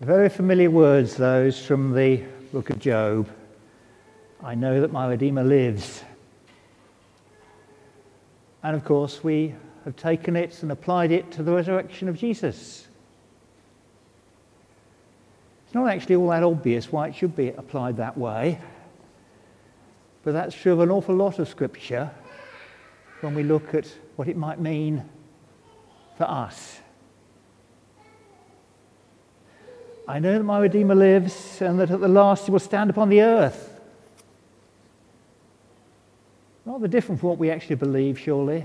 Very familiar words, those from the book of Job. I know that my Redeemer lives. And of course, we have taken it and applied it to the resurrection of Jesus. It's not actually all that obvious why it should be applied that way, but that's true of an awful lot of Scripture when we look at what it might mean for us. I know that my Redeemer lives, and that at the last he will stand upon the earth. Rather different from what we actually believe, surely.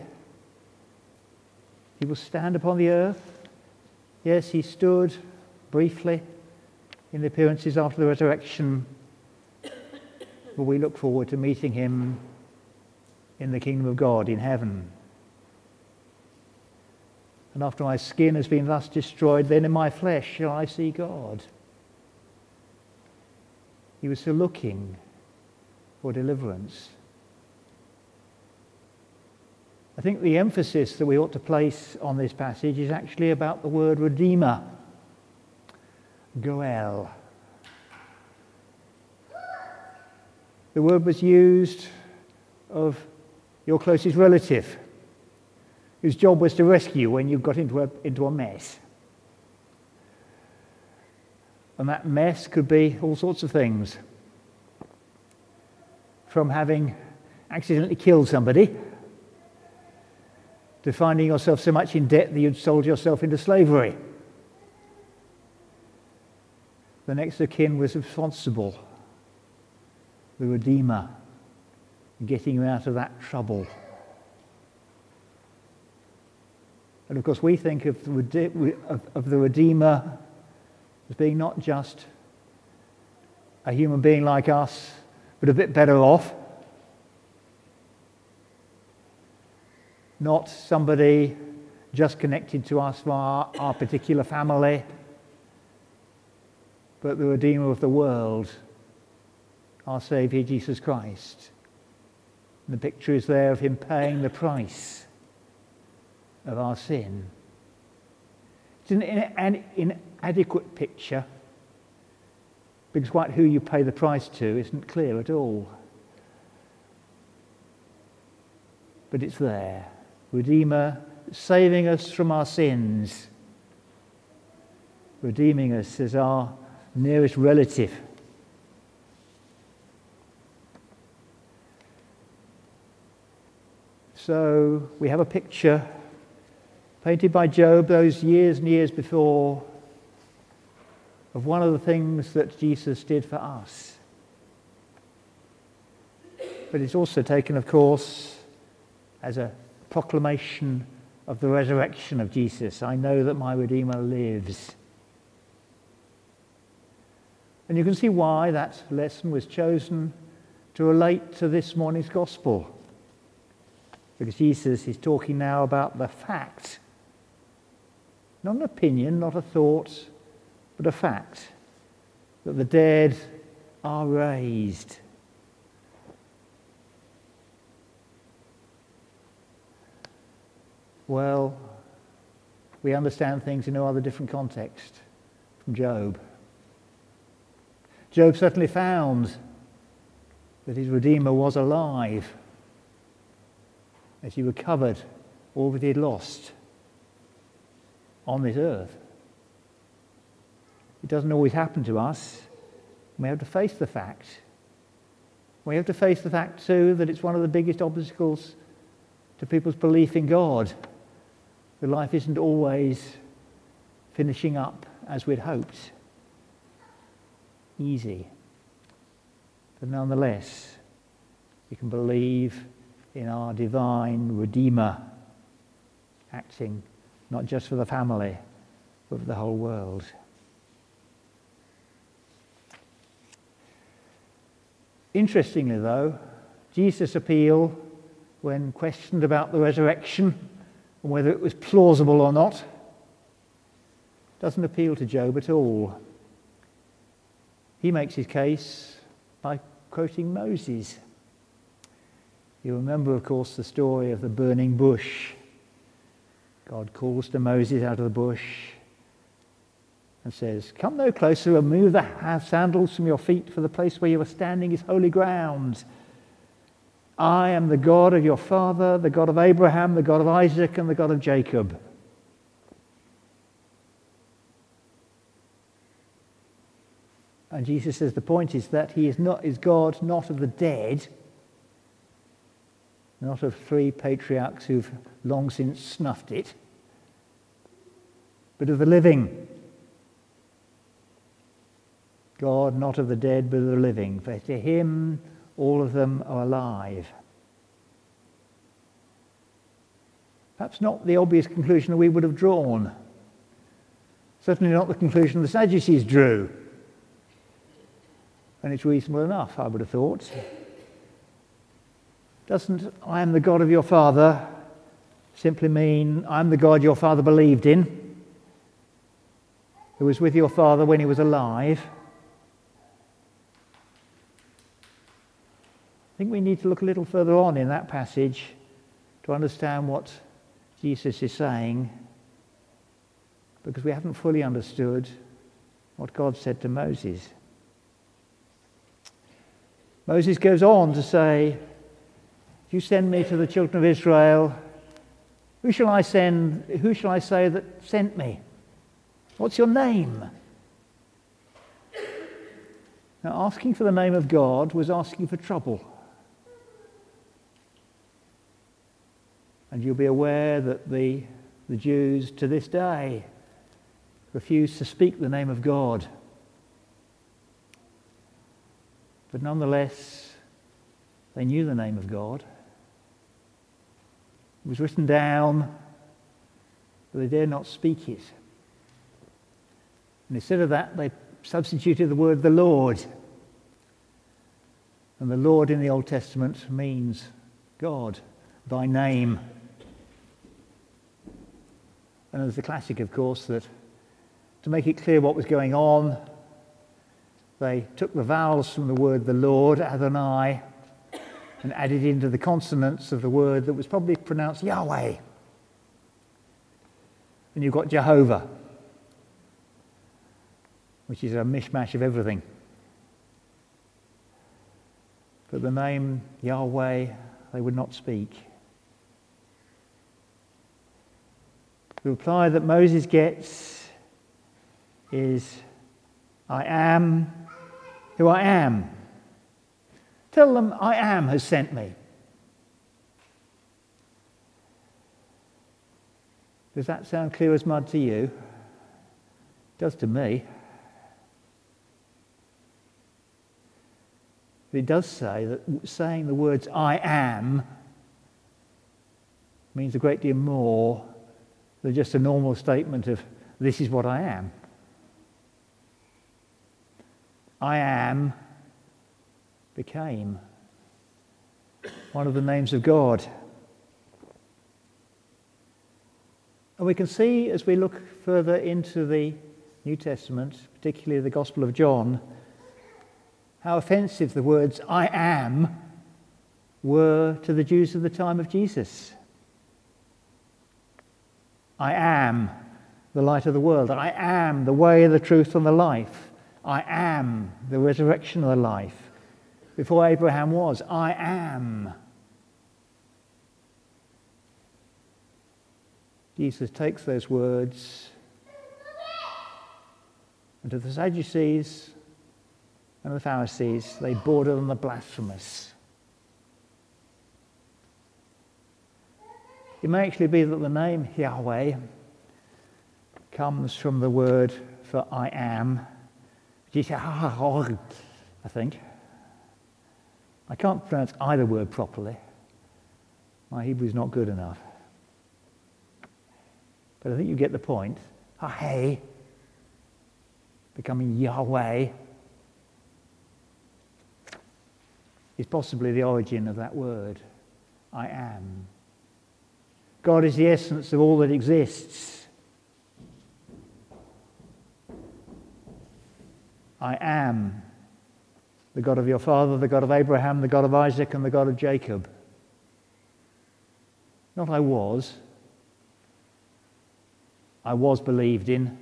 He will stand upon the earth. Yes, he stood briefly in the appearances after the resurrection, but we look forward to meeting him in the kingdom of God in heaven. And after my skin has been thus destroyed, then in my flesh shall I see God. He was still looking for deliverance. I think the emphasis that we ought to place on this passage is actually about the word Redeemer, Goel. The word was used of your closest relative, whose job was to rescue when you got into a mess. And that mess could be all sorts of things. From having accidentally killed somebody, to finding yourself so much in debt that you'd sold yourself into slavery. The next of kin was responsible, the Redeemer, getting you out of that trouble. And of course we think of the Redeemer as being not just a human being like us, but a bit better off. Not somebody just connected to us via our particular family, but the Redeemer of the world, our Saviour Jesus Christ. And the picture is there of him paying the price of our sin. It's an inadequate picture, because quite who you pay the price to isn't clear at all. But it's there. Redeemer saving us from our sins, redeeming us as our nearest relative. So we have a picture painted by Job those years and years before of one of the things that Jesus did for us. But it's also taken, of course, as a proclamation of the resurrection of Jesus. I know that my Redeemer lives. And you can see why that lesson was chosen to relate to this morning's gospel, because Jesus is talking now about the fact, not an opinion, not a thought, but a fact, that the dead are raised. Well, we understand things in no other different context from Job. Job certainly found that his Redeemer was alive as he recovered all that he had lost on this earth. It doesn't always happen to us. We have to face the fact. We have to face the fact too that it's one of the biggest obstacles to people's belief in God. That life isn't always finishing up as we'd hoped. Easy. But nonetheless, we can believe in our divine Redeemer, acting not just for the family, but for the whole world. Interestingly though, Jesus' appeal, when questioned about the resurrection and whether it was plausible or not, doesn't appeal to Job at all. He makes his case by quoting Moses. You remember, of course, the story of the burning bush. God calls to Moses out of the bush, and says, "Come no closer, remove the sandals from your feet, for the place where you are standing is holy ground. I am the God of your father, the God of Abraham, the God of Isaac, and the God of Jacob." And Jesus says the point is that he is God not of the dead, not of three patriarchs who've long since snuffed it, but of the living. God not of the dead, but of the living. For to him all of them are alive. Perhaps not the obvious conclusion that we would have drawn. Certainly not the conclusion the Sadducees drew. And it's reasonable enough, I would have thought. Doesn't "I am the God of your father" simply mean "I'm the God your father believed in, who was with your father when he was alive"? I think we need to look a little further on in that passage to understand what Jesus is saying, because we haven't fully understood what God said to Moses. Moses goes on to say, "If you send me to the children of Israel, who shall I send? Who shall I say that sent me? What's your name?" Now, asking for the name of God was asking for trouble. And you'll be aware that the Jews to this day refuse to speak the name of God. But nonetheless, they knew the name of God. It was written down, but they dared not speak it. And instead of that, they substituted the word "the Lord." And the Lord in the Old Testament means God by name. And there's the classic, of course, that to make it clear what was going on, they took the vowels from the word "the Lord," Adonai, and added into the consonants of the word that was probably pronounced Yahweh. And you've got Jehovah, which is a mishmash of everything. But the name Yahweh, they would not speak. The reply that Moses gets is, "I am who I am. Tell them I am has sent me." Does that sound clear as mud to you? It does to me. It does say that saying the words "I am" means a great deal more than just a normal statement of "this is what I am." I am became one of the names of God. And we can see, as we look further into the New Testament, particularly the Gospel of John, how offensive the words "I am" were to the Jews of the time of Jesus. "I am the light of the world. I am the way, the truth, and the life. I am the resurrection of the life. Before Abraham was, I am." Jesus takes those words, and to the Sadducees and the Pharisees, they border on the blasphemous. It may actually be that the name Yahweh comes from the word for "I am," which is I think. I can't pronounce either word properly. My Hebrew's not good enough. But I think you get the point. Ahei, becoming Yahweh, is possibly the origin of that word, "I am." God is the essence of all that exists. I am the God of your father, the God of Abraham, the God of Isaac, and the God of Jacob. Not "I was." I was believed in.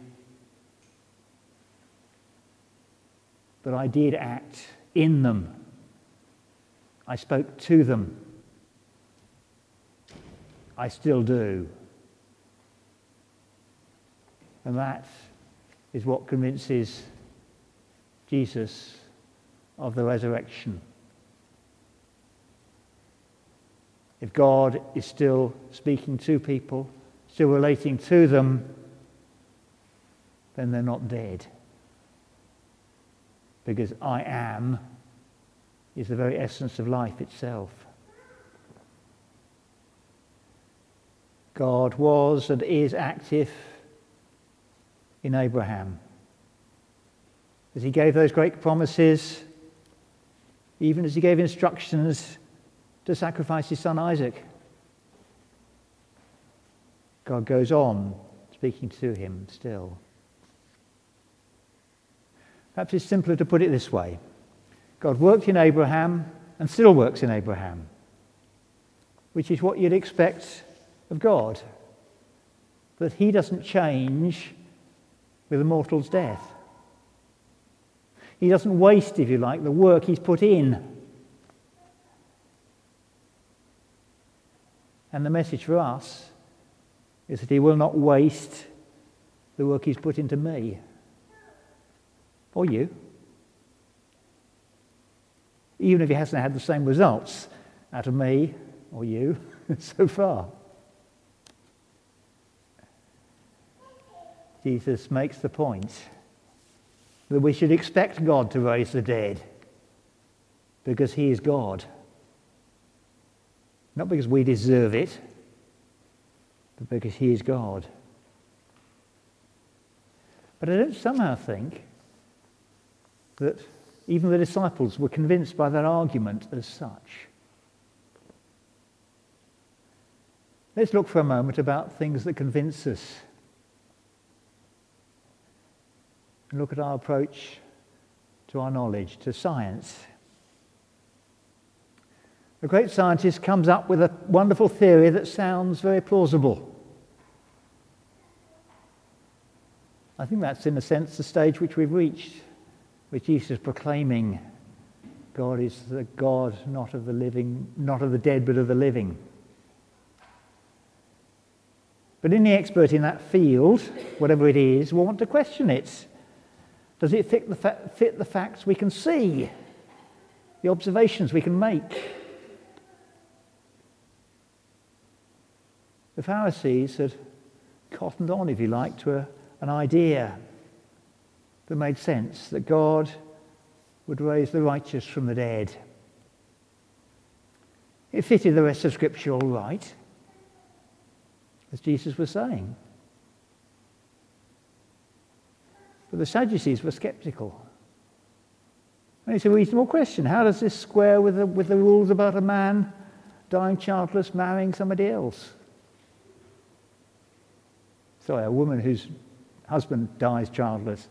but I did act in them. I spoke to them. I still do. And that is what convinces Jesus of the resurrection. If God is still speaking to people, still relating to them, then they're not dead. Because I am is the very essence of life itself. God was and is active in Abraham. As he gave those great promises, even as he gave instructions to sacrifice his son Isaac, God goes on speaking to him still. Perhaps it's simpler to put it this way. God worked in Abraham and still works in Abraham, which is what you'd expect of God, that he doesn't change with a mortal's death. He doesn't waste, if you like, the work he's put in. And the message for us is that he will not waste the work he's put into me or you, even if he hasn't had the same results out of me or you so far. Jesus makes the point that we should expect God to raise the dead because he is God. Not because we deserve it, but because he is God. But I don't somehow think that even the disciples were convinced by that argument as such. Let's look for a moment about things that convince us. And look at our approach to our knowledge, to science. A great scientist comes up with a wonderful theory that sounds very plausible. I think that's, in a sense, the stage which we've reached, with Jesus proclaiming God is the God not of the living, not of the dead, but of the living. But any expert in that field, whatever it is, will want to question it. Does it fit the facts we can see, the observations we can make? The Pharisees had cottoned on, if you like, to an idea that made sense, that God would raise the righteous from the dead. It fitted the rest of Scripture all right, as Jesus was saying. But the Sadducees were sceptical. And it's a reasonable question. How does this square with the rules about a man dying childless, marrying somebody else? Sorry, a woman whose husband dies childless,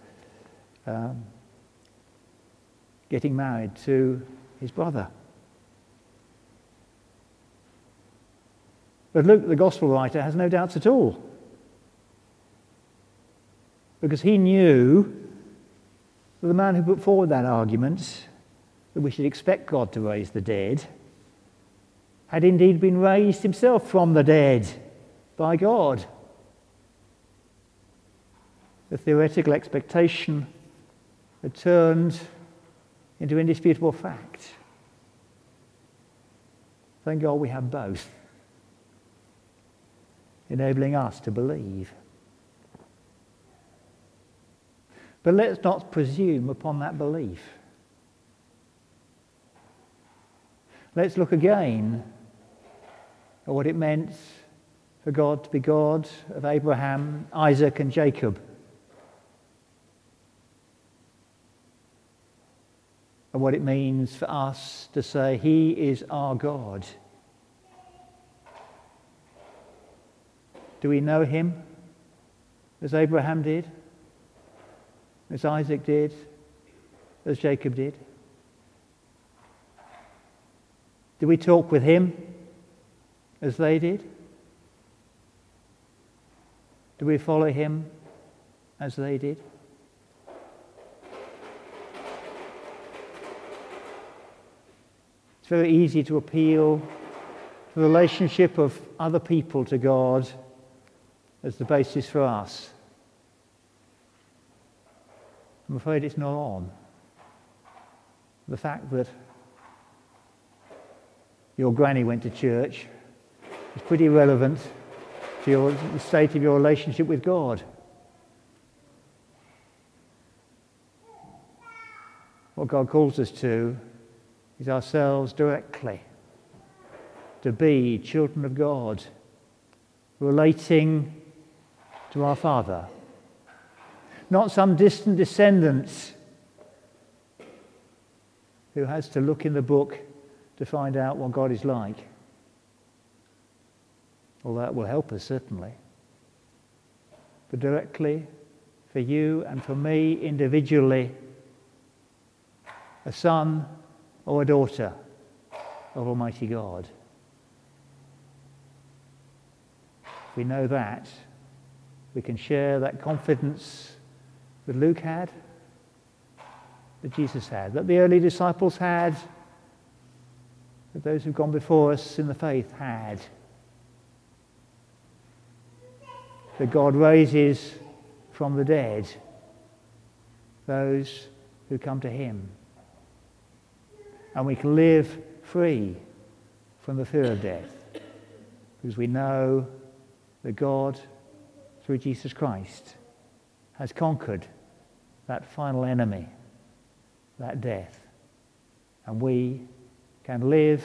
getting married to his brother. But Luke, the Gospel writer, has no doubts at all, because he knew that the man who put forward that argument, that we should expect God to raise the dead, had indeed been raised himself from the dead by God. The theoretical expectation had turned into indisputable fact. Thank God we have both, enabling us to believe. But let's not presume upon that belief. Let's look again at what it meant for God to be God of Abraham, Isaac, and Jacob. And what it means for us to say, he is our God. Do we know him as Abraham did, as Isaac did, as Jacob did? Do we talk with him as they did? Do we follow him as they did? very easy to appeal to the relationship of other people to God as the basis for us. I'm afraid it's not on. The fact that your granny went to church is pretty relevant to the state of your relationship with God. What God calls us to is ourselves directly, to be children of God, relating to our Father. Not some distant descendants who has to look in the book to find out what God is like. All that will help us, certainly. But directly, for you and for me individually, a son or a daughter of Almighty God. If we know that, we can share that confidence that Luke had, that Jesus had, that the early disciples had, that those who've gone before us in the faith had. That God raises from the dead those who come to him. And we can live free from the fear of death, because we know that God, through Jesus Christ, has conquered that final enemy, that death. And we can live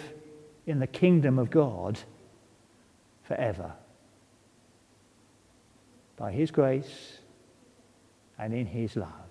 in the kingdom of God forever, by his grace and in his love.